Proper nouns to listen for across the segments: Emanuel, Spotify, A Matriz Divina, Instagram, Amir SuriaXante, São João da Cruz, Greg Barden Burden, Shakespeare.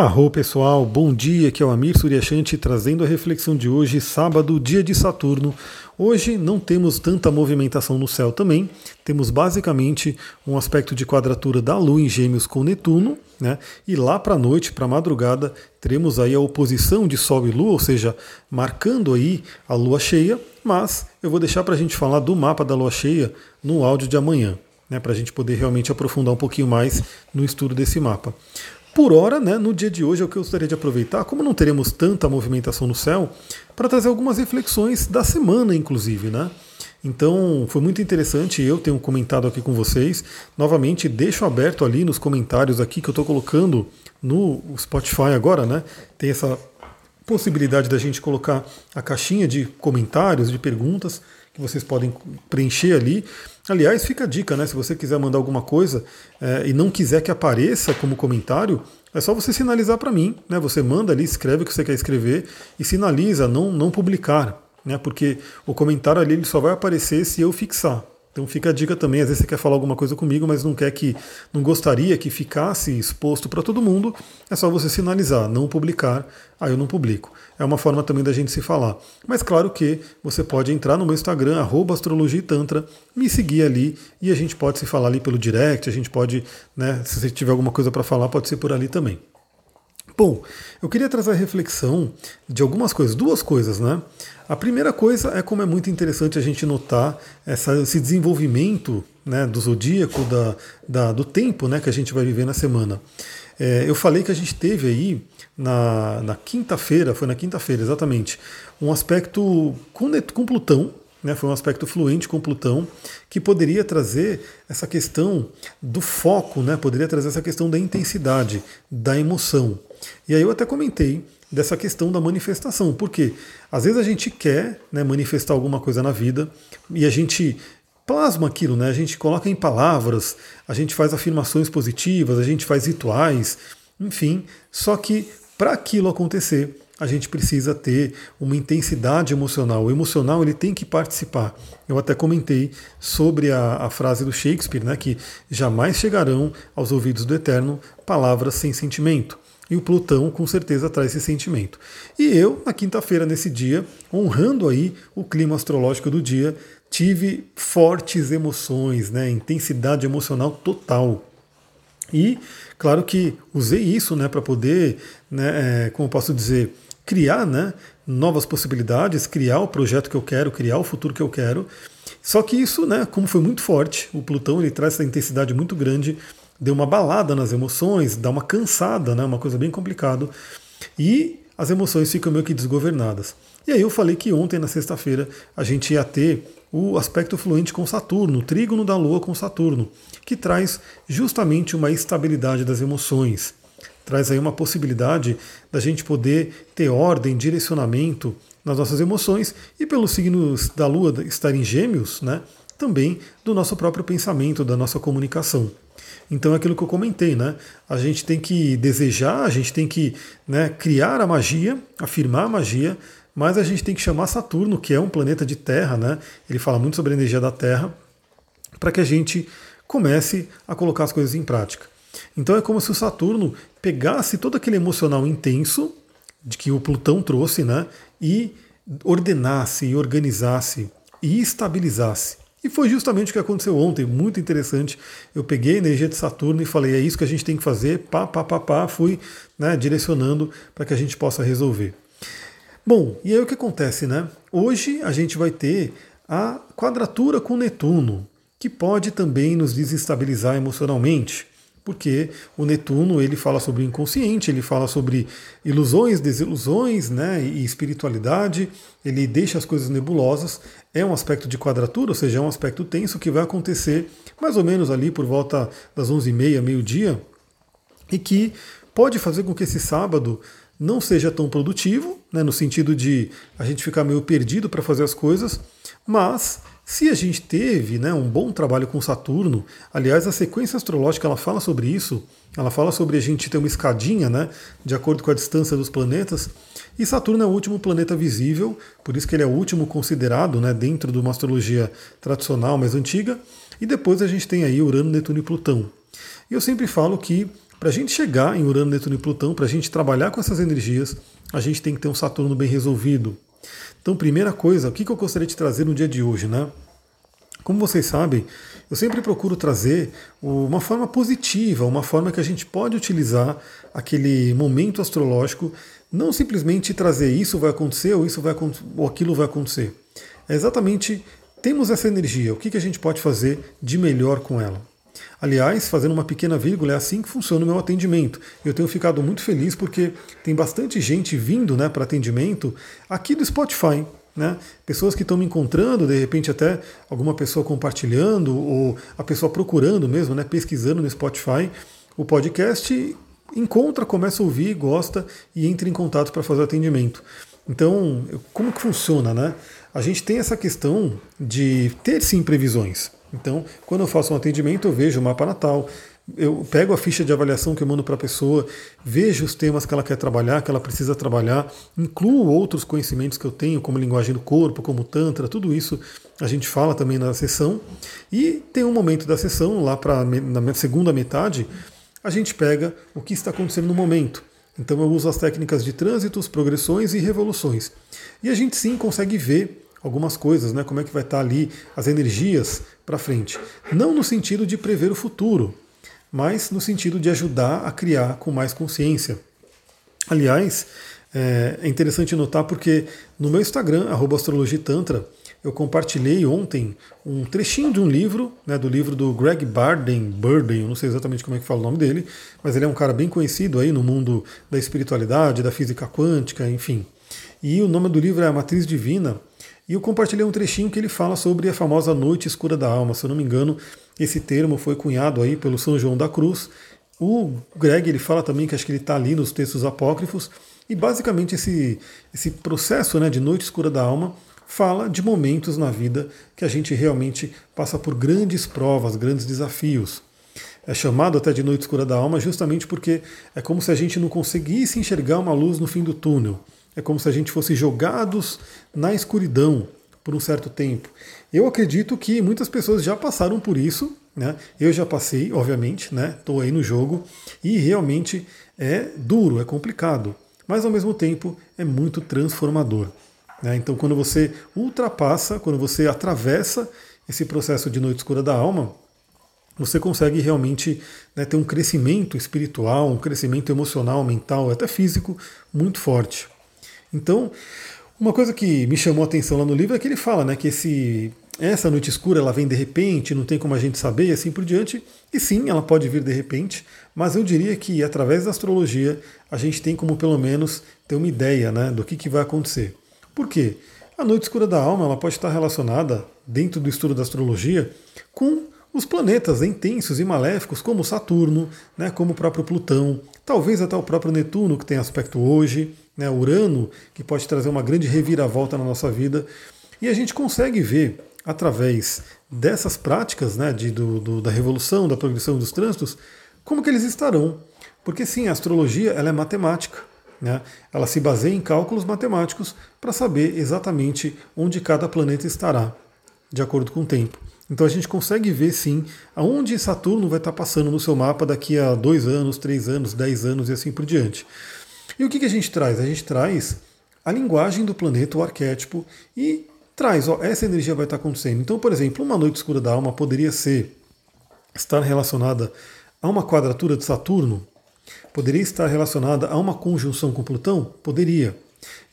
Arro pessoal, bom dia, aqui é o Amir SuriaXante trazendo a reflexão de hoje, sábado, dia de Saturno. Hoje não temos tanta movimentação no céu também, temos basicamente um aspecto de quadratura da Lua em Gêmeos com Netuno, né? E lá para a noite, para a madrugada, teremos aí a oposição de Sol e Lua, ou seja, marcando aí a Lua cheia, mas eu vou deixar para a gente falar do mapa da Lua cheia no áudio de amanhã, né? Para a gente poder realmente aprofundar um pouquinho mais no estudo desse mapa. Por hora, né, no dia de hoje, é o que eu gostaria de aproveitar, como não teremos tanta movimentação no céu, para trazer algumas reflexões da semana, inclusive, né? Então, foi muito interessante, eu tenho comentado aqui com vocês. Novamente, deixo aberto ali nos comentários aqui que eu estou colocando no Spotify agora, né? Tem essa possibilidade da gente colocar a caixinha de comentários, de perguntas, que vocês podem preencher ali. Aliás, fica a dica, né? Se você quiser mandar alguma coisa e não quiser que apareça como comentário, é só você sinalizar para mim, né? Você manda ali, escreve o que você quer escrever e sinaliza, não publicar, né? Porque o comentário ali ele só vai aparecer se eu fixar. Então fica a dica também, às vezes você quer falar alguma coisa comigo, mas não gostaria que ficasse exposto para todo mundo, é só você sinalizar, não publicar, aí eu não publico. É uma forma também da gente se falar. Mas claro que você pode entrar no meu Instagram, @astrologiaetantra, me seguir ali e a gente pode se falar ali pelo direct, a gente pode, né, se você tiver alguma coisa para falar, pode ser por ali também. Bom, eu queria trazer a reflexão de algumas coisas, duas coisas, né? A primeira coisa é como é muito interessante a gente notar esse desenvolvimento, né, do zodíaco, do tempo, né, que a gente vai viver na semana. Eu falei que a gente teve aí na quinta-feira, foi na quinta-feira exatamente, um aspecto com Plutão, né, foi um aspecto fluente com Plutão, que poderia trazer essa questão do foco, né, poderia trazer essa questão da intensidade, da emoção. E aí eu até comentei dessa questão da manifestação, porque às vezes a gente quer, né, manifestar alguma coisa na vida e a gente plasma aquilo, né, a gente coloca em palavras, a gente faz afirmações positivas, a gente faz rituais, enfim, só que para aquilo acontecer, a gente precisa ter uma intensidade emocional. O emocional ele tem que participar. Eu até comentei sobre a frase do Shakespeare, né, que jamais chegarão aos ouvidos do Eterno palavras sem sentimento. E o Plutão com certeza traz esse sentimento. E eu, na quinta-feira, nesse dia, honrando aí o clima astrológico do dia, tive fortes emoções, né, intensidade emocional total. E, claro que usei isso, né, para poder, né, como eu posso dizer, criar, né, novas possibilidades, criar o projeto que eu quero, criar o futuro que eu quero. Só que isso, né, como foi muito forte, o Plutão ele traz essa intensidade muito grande, deu uma balada nas emoções, dá uma cansada, né? Uma coisa bem complicada. E as emoções ficam meio que desgovernadas. E aí eu falei que ontem, na sexta-feira, a gente ia ter o aspecto fluente com Saturno, o trígono da Lua com Saturno, que traz justamente uma estabilidade das emoções. Traz aí uma possibilidade da gente poder ter ordem, direcionamento nas nossas emoções. E pelo signo da Lua estar em Gêmeos, né? Também do nosso próprio pensamento, da nossa comunicação. Então é aquilo que eu comentei, né? A gente tem que desejar, a gente tem que, né, criar a magia, afirmar a magia, mas a gente tem que chamar Saturno, que é um planeta de terra, né? Ele fala muito sobre a energia da terra, para que a gente comece a colocar as coisas em prática. Então é como se o Saturno pegasse todo aquele emocional intenso de que o Plutão trouxe, né? E ordenasse, e organizasse, e estabilizasse. E foi justamente o que aconteceu ontem, muito interessante. Eu peguei a energia de Saturno e falei, é isso que a gente tem que fazer, fui, né, direcionando para que a gente possa resolver. Bom, e aí o que acontece, né? Hoje a gente vai ter a quadratura com Netuno, que pode também nos desestabilizar emocionalmente, porque o Netuno ele fala sobre o inconsciente, ele fala sobre ilusões, desilusões, né, e espiritualidade, ele deixa as coisas nebulosas. É um aspecto de quadratura, ou seja, é um aspecto tenso que vai acontecer mais ou menos ali por volta das 11h30, meio-dia, e que pode fazer com que esse sábado não seja tão produtivo, né, no sentido de a gente ficar meio perdido para fazer as coisas, mas se a gente teve, né, um bom trabalho com Saturno, aliás, a sequência astrológica ela fala sobre isso, ela fala sobre a gente ter uma escadinha, né, de acordo com a distância dos planetas, e Saturno é o último planeta visível, por isso que ele é o último considerado, né, dentro de uma astrologia tradicional mais antiga, e depois a gente tem aí Urano, Netuno e Plutão. E eu sempre falo que Para a gente chegar em Urano, Netuno e Plutão, para a gente trabalhar com essas energias, a gente tem que ter um Saturno bem resolvido. Então, primeira coisa, o que eu gostaria de trazer no dia de hoje, né? Como vocês sabem, eu sempre procuro trazer uma forma positiva, uma forma que a gente pode utilizar aquele momento astrológico, não simplesmente trazer isso vai acontecer ou isso vai acontecer, ou aquilo vai acontecer. É exatamente, temos essa energia, o que a gente pode fazer de melhor com ela? Aliás, fazendo uma pequena vírgula, é assim que funciona o meu atendimento. Eu tenho ficado muito feliz porque tem bastante gente vindo, né, para atendimento aqui do Spotify. Né? Pessoas que estão me encontrando, de repente até alguma pessoa compartilhando ou a pessoa procurando mesmo, né, pesquisando no Spotify o podcast, encontra, começa a ouvir, gosta e entra em contato para fazer o atendimento. Então, como que funciona, né? A gente tem essa questão de ter sim previsões. Então, quando eu faço um atendimento, eu vejo o mapa natal, eu pego a ficha de avaliação que eu mando para a pessoa, vejo os temas que ela quer trabalhar, que ela precisa trabalhar, incluo outros conhecimentos que eu tenho, como linguagem do corpo, como tantra, tudo isso a gente fala também na sessão. E tem um momento da sessão, lá na segunda metade, a gente pega o que está acontecendo no momento. Então eu uso as técnicas de trânsitos, progressões e revoluções. E a gente sim consegue ver algumas coisas, né? Como é que vai estar ali as energias para frente. Não no sentido de prever o futuro, mas no sentido de ajudar a criar com mais consciência. Aliás, é interessante notar porque no meu Instagram, @astrologitantra, eu compartilhei ontem um trechinho de um livro, né, do livro do Greg Barden Burden, eu não sei exatamente como é que fala o nome dele, mas ele é um cara bem conhecido aí no mundo da espiritualidade, da física quântica, enfim. E o nome do livro é A Matriz Divina, e eu compartilhei um trechinho que ele fala sobre a famosa noite escura da alma. Se eu não me engano, esse termo foi cunhado aí pelo São João da Cruz. O Greg, ele fala também que acho que ele está ali nos textos apócrifos. E basicamente esse processo, né, de noite escura da alma fala de momentos na vida que a gente realmente passa por grandes provas, grandes desafios. É chamado até de noite escura da alma justamente porque é como se a gente não conseguisse enxergar uma luz no fim do túnel. É como se a gente fosse jogados na escuridão por um certo tempo. Eu acredito que muitas pessoas já passaram por isso, né? Eu já passei, obviamente, né? Estou aí no jogo e realmente é duro, é complicado, mas ao mesmo tempo é muito transformador, né? Então quando você ultrapassa, quando você atravessa esse processo de noite escura da alma, você consegue realmente, né, ter um crescimento espiritual, um crescimento emocional, mental, até físico, muito forte. Então, uma coisa que me chamou a atenção lá no livro é que ele fala, né, que essa noite escura ela vem de repente, não tem como a gente saber e assim por diante. E sim, ela pode vir de repente, mas eu diria que através da astrologia a gente tem como pelo menos ter uma ideia, né, do que vai acontecer. Por quê? A noite escura da alma ela pode estar relacionada, dentro do estudo da astrologia, com os planetas intensos e maléficos como Saturno, né, como o próprio Plutão, talvez até o próprio Netuno que tem aspecto hoje, né, Urano, que pode trazer uma grande reviravolta na nossa vida. E a gente consegue ver, através dessas práticas, né, da revolução, da progressão dos trânsitos, como que eles estarão. Porque sim, a astrologia ela é matemática, né? Ela se baseia em cálculos matemáticos para saber exatamente onde cada planeta estará, de acordo com o tempo. Então a gente consegue ver, sim, aonde Saturno vai estar passando no seu mapa daqui a 2 anos, 3 anos, 10 anos e assim por diante. E o que a gente traz? A gente traz a linguagem do planeta, o arquétipo, e traz, ó, essa energia vai estar acontecendo. Então, por exemplo, uma noite escura da alma poderia estar relacionada a uma quadratura de Saturno? Poderia estar relacionada a uma conjunção com Plutão? Poderia.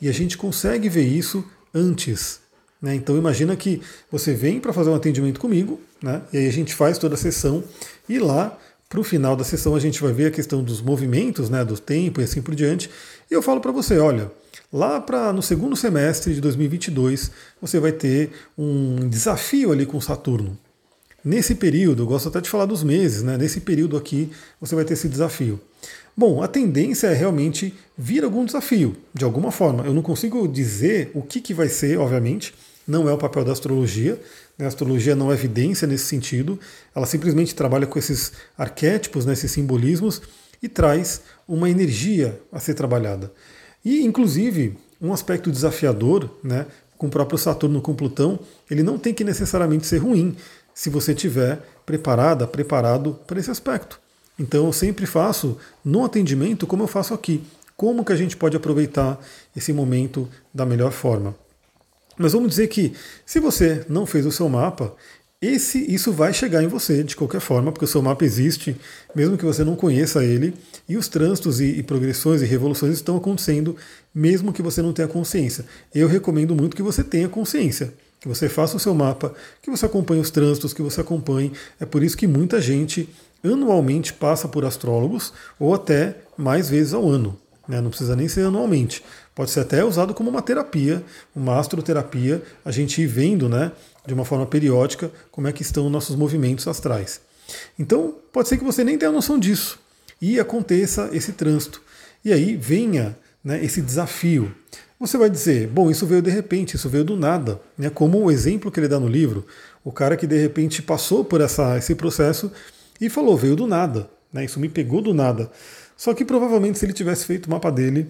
E a gente consegue ver isso antes, né? Então imagina que você vem para fazer um atendimento comigo, né? E aí a gente faz toda a sessão e lá para o final da sessão a gente vai ver a questão dos movimentos, né, do tempo e assim por diante. E eu falo para você, olha, lá no segundo semestre de 2022 você vai ter um desafio ali com Saturno. Nesse período, eu gosto até de falar dos meses, né, nesse período aqui você vai ter esse desafio. Bom, a tendência é realmente vir algum desafio, de alguma forma. Eu não consigo dizer o que vai ser, obviamente, não é o papel da astrologia. A astrologia não é evidência nesse sentido, ela simplesmente trabalha com esses arquétipos, né, esses simbolismos, e traz uma energia a ser trabalhada. E, inclusive, um aspecto desafiador, né, com o próprio Saturno, com Plutão, ele não tem que necessariamente ser ruim, se você estiver preparado para esse aspecto. Então eu sempre faço no atendimento como eu faço aqui. Como que a gente pode aproveitar esse momento da melhor forma. Mas vamos dizer que se você não fez o seu mapa, isso vai chegar em você de qualquer forma, porque o seu mapa existe, mesmo que você não conheça ele, e os trânsitos e progressões e revoluções estão acontecendo, mesmo que você não tenha consciência. Eu recomendo muito que você tenha consciência, que você faça o seu mapa, que você acompanhe os trânsitos, que você acompanhe. É por isso que muita gente anualmente passa por astrólogos, ou até mais vezes ao ano. Não precisa nem ser anualmente. Pode ser até usado como uma terapia, uma astroterapia, a gente ir vendo, de uma forma periódica, como é que estão nossos movimentos astrais. Então, pode ser que você nem tenha noção disso e aconteça esse trânsito. E aí venha esse desafio. Você vai dizer, bom, isso veio de repente, isso veio do nada, como o exemplo que ele dá no livro, o cara que de repente passou por esse processo e falou, veio do nada, isso me pegou do nada. Só que provavelmente se ele tivesse feito o mapa dele,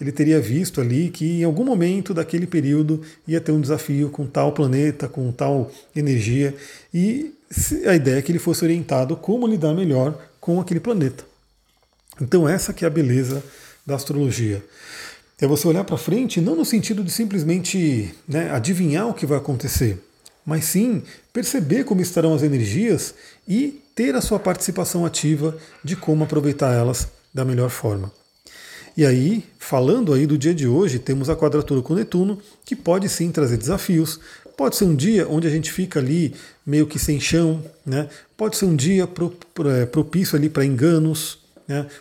ele teria visto ali que em algum momento daquele período ia ter um desafio com tal planeta, com tal energia, e a ideia é que ele fosse orientado como lidar melhor com aquele planeta. Então essa que é a beleza da astrologia. É você olhar para frente não no sentido de simplesmente adivinhar o que vai acontecer, mas sim perceber como estarão as energias e ter a sua participação ativa de como aproveitar elas da melhor forma. E aí, falando aí do dia de hoje, temos a quadratura com Netuno, que pode sim trazer desafios, pode ser um dia onde a gente fica ali meio que sem chão, pode ser um dia propício ali para enganos,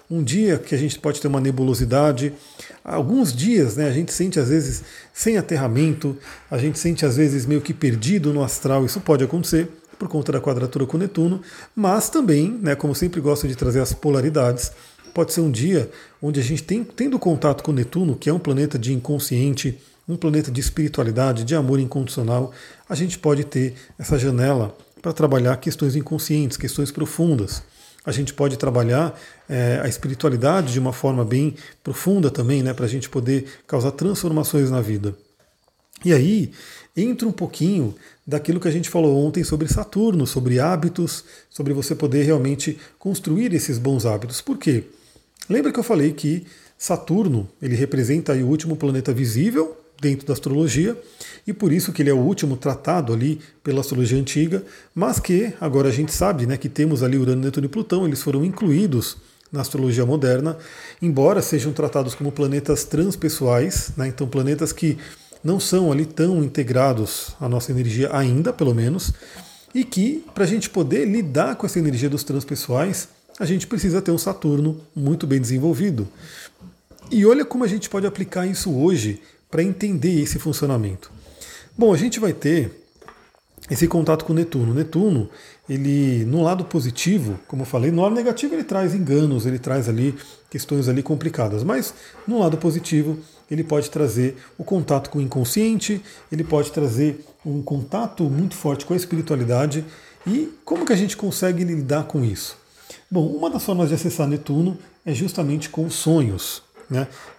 um dia que a gente pode ter uma nebulosidade. Alguns dias a gente sente às vezes sem aterramento, a gente sente às vezes meio que perdido no astral, isso pode acontecer, por conta da quadratura com Netuno, mas também, como eu sempre gosto de trazer as polaridades, pode ser um dia onde a gente tendo contato com Netuno, que é um planeta de inconsciente, um planeta de espiritualidade, de amor incondicional, a gente pode ter essa janela para trabalhar questões inconscientes, questões profundas. A gente pode trabalhar a espiritualidade de uma forma bem profunda também, para a gente poder causar transformações na vida. E aí, entra um pouquinho daquilo que a gente falou ontem sobre Saturno, sobre hábitos, sobre você poder realmente construir esses bons hábitos. Por quê? Lembra que eu falei que Saturno, ele representa aí o último planeta visível dentro da astrologia, e por isso que ele é o último tratado ali pela astrologia antiga, mas que agora a gente sabe, que temos ali Urano, Netuno e Plutão, eles foram incluídos na astrologia moderna, embora sejam tratados como planetas transpessoais, então planetas que não são ali tão integrados à nossa energia ainda, pelo menos, e que, para a gente poder lidar com essa energia dos transpessoais, a gente precisa ter um Saturno muito bem desenvolvido. E olha como a gente pode aplicar isso hoje para entender esse funcionamento. Bom, a gente vai ter esse contato com Netuno. Netuno, ele, no lado positivo, como eu falei, no lado negativo ele traz enganos, ele traz ali questões ali complicadas, mas no lado positivo ele pode trazer o contato com o inconsciente, ele pode trazer um contato muito forte com a espiritualidade. E como que a gente consegue lidar com isso? Bom, uma das formas de acessar Netuno é justamente com sonhos.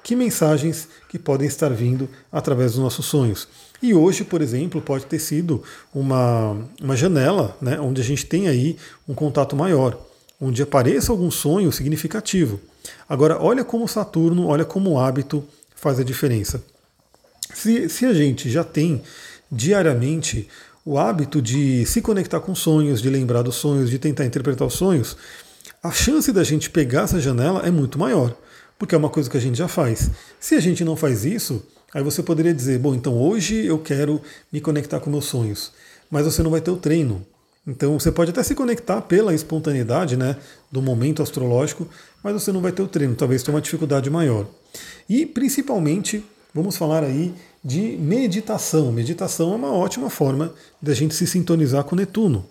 Que mensagens que podem estar vindo através dos nossos sonhos. E hoje, por exemplo, pode ter sido uma janela onde a gente tem aí um contato maior, onde apareça algum sonho significativo. Agora, olha como Saturno, olha como o hábito faz a diferença. Se a gente já tem diariamente o hábito de se conectar com sonhos, de lembrar dos sonhos, de tentar interpretar os sonhos, a chance da gente pegar essa janela é muito maior, porque é uma coisa que a gente já faz. Se a gente não faz isso, aí você poderia dizer, bom, então hoje eu quero me conectar com meus sonhos, mas você não vai ter o treino. Então você pode até se conectar pela espontaneidade do momento astrológico, mas você não vai ter o treino, talvez tenha uma dificuldade maior. E principalmente, vamos falar aí de meditação. Meditação é uma ótima forma da gente se sintonizar com Netuno.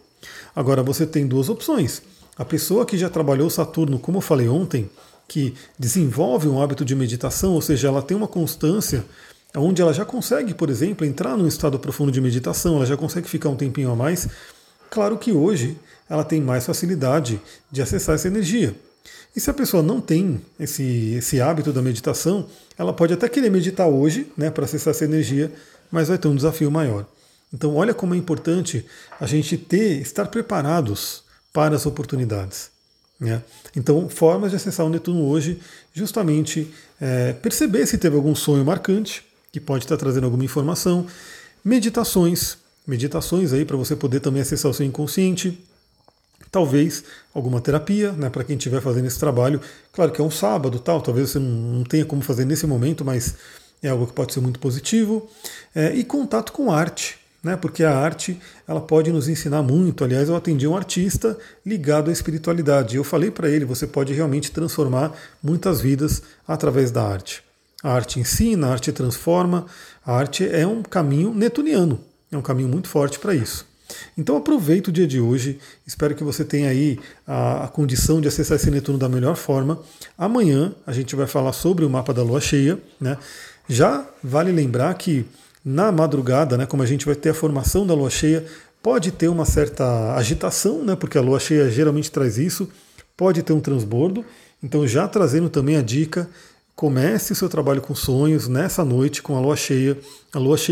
Agora você tem duas opções. A pessoa que já trabalhou Saturno, como eu falei ontem, que desenvolve um hábito de meditação, ou seja, ela tem uma constância onde ela já consegue, por exemplo, entrar num estado profundo de meditação, ela já consegue ficar um tempinho a mais. Claro que hoje ela tem mais facilidade de acessar essa energia. E se a pessoa não tem esse hábito da meditação, ela pode até querer meditar hoje, para acessar essa energia, mas vai ter um desafio maior. Então olha como é importante a gente estar preparados para as oportunidades. Né? Então, formas de acessar o Netuno hoje, justamente perceber se teve algum sonho marcante, que pode estar trazendo alguma informação, meditações aí para você poder também acessar o seu inconsciente, talvez alguma terapia, né, para quem estiver fazendo esse trabalho, claro que é um sábado, tal, talvez você não tenha como fazer nesse momento, mas é algo que pode ser muito positivo, e contato com arte, né, porque a arte ela pode nos ensinar muito. Aliás, eu atendi um artista ligado à espiritualidade. Eu falei para ele, você pode realmente transformar muitas vidas através da arte. A arte ensina, a arte transforma, a arte é um caminho netuniano, é um caminho muito forte para isso. Então aproveita o dia de hoje, espero que você tenha aí a condição de acessar esse Netuno da melhor forma. Amanhã a gente vai falar sobre o mapa da lua cheia, né? Já vale lembrar que na madrugada, né, como a gente vai ter a formação da lua cheia, pode ter uma certa agitação, né, porque a lua cheia geralmente traz isso, pode ter um transbordo. Então já trazendo também a dica, comece o seu trabalho com sonhos nessa noite com a lua cheia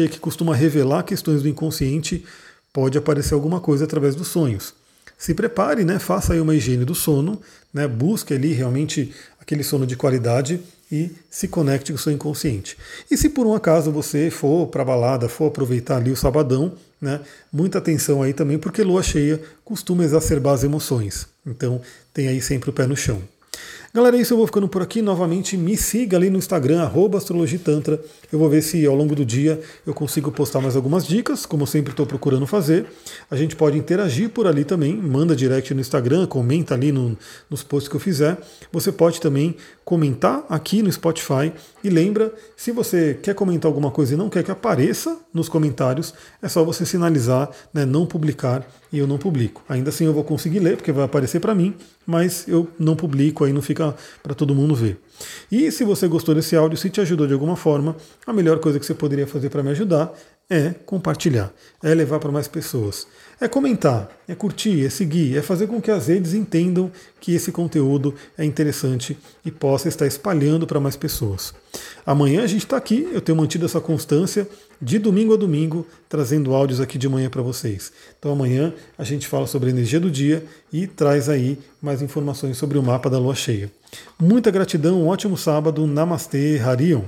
que costuma revelar questões do inconsciente. Pode aparecer alguma coisa através dos sonhos. Se prepare, né? Faça aí uma higiene do sono, né? Busque ali realmente aquele sono de qualidade e se conecte com o seu inconsciente. E se por um acaso você for para a balada, for aproveitar ali o sabadão, né? Muita atenção aí também, porque lua cheia costuma exacerbar as emoções. Então tem aí sempre o pé no chão. Galera, é isso, eu vou ficando por aqui. Novamente, me siga ali no Instagram, @astrologitantra. Eu vou ver se ao longo do dia eu consigo postar mais algumas dicas, como eu sempre estou procurando fazer. A gente pode interagir por ali também, manda direct no Instagram, comenta ali nos posts que eu fizer. Você pode também comentar aqui no Spotify. E lembra, se você quer comentar alguma coisa e não quer que apareça nos comentários, é só você sinalizar, né, não publicar, e eu não publico. Ainda assim eu vou conseguir ler, porque vai aparecer para mim, mas eu não publico, aí não fica para todo mundo ver. E se você gostou desse áudio, se te ajudou de alguma forma, a melhor coisa que você poderia fazer para me ajudar é compartilhar, é levar para mais pessoas, é comentar, é curtir, é seguir, é fazer com que as redes entendam que esse conteúdo é interessante e possa estar espalhando para mais pessoas. Amanhã a gente está aqui, eu tenho mantido essa constância de domingo a domingo, trazendo áudios aqui de manhã para vocês. Então amanhã a gente fala sobre a energia do dia e traz aí mais informações sobre o mapa da lua cheia. Muita gratidão, um ótimo sábado, Namastê, Harion.